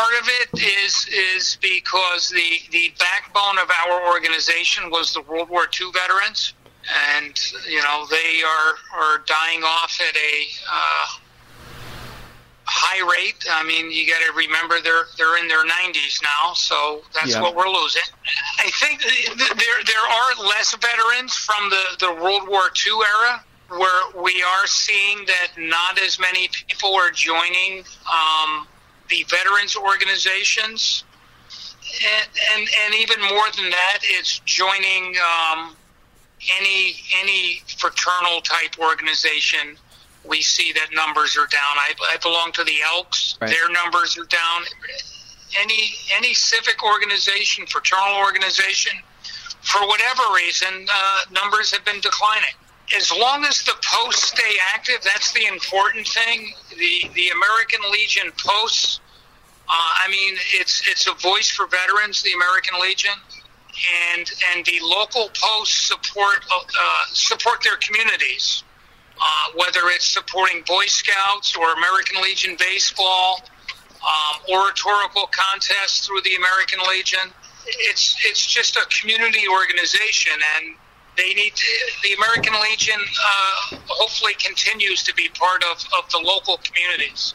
part of it is because the backbone of our organization was the World War II veterans, and you know they are dying off at a high rate. I mean, you got to remember they're in their 90s now, so that's what we're losing. I think there are less veterans from the World War II era, where we are seeing that not as many people are joining the veterans organizations, and even more than that, it's joining any fraternal type organization. We see that numbers are down. I belong to the Elks. Right. Their numbers are down. Any civic organization, fraternal organization, for whatever reason, numbers have been declining. As long as the posts stay active, that's the important thing. The American Legion posts, I mean, it's a voice for veterans, the American Legion, and the local posts support their communities. Whether it's supporting Boy Scouts or American Legion baseball, oratorical contests through the American Legion, it's just a community organization, and they need to, the American Legion hopefully continues to be part of the local communities.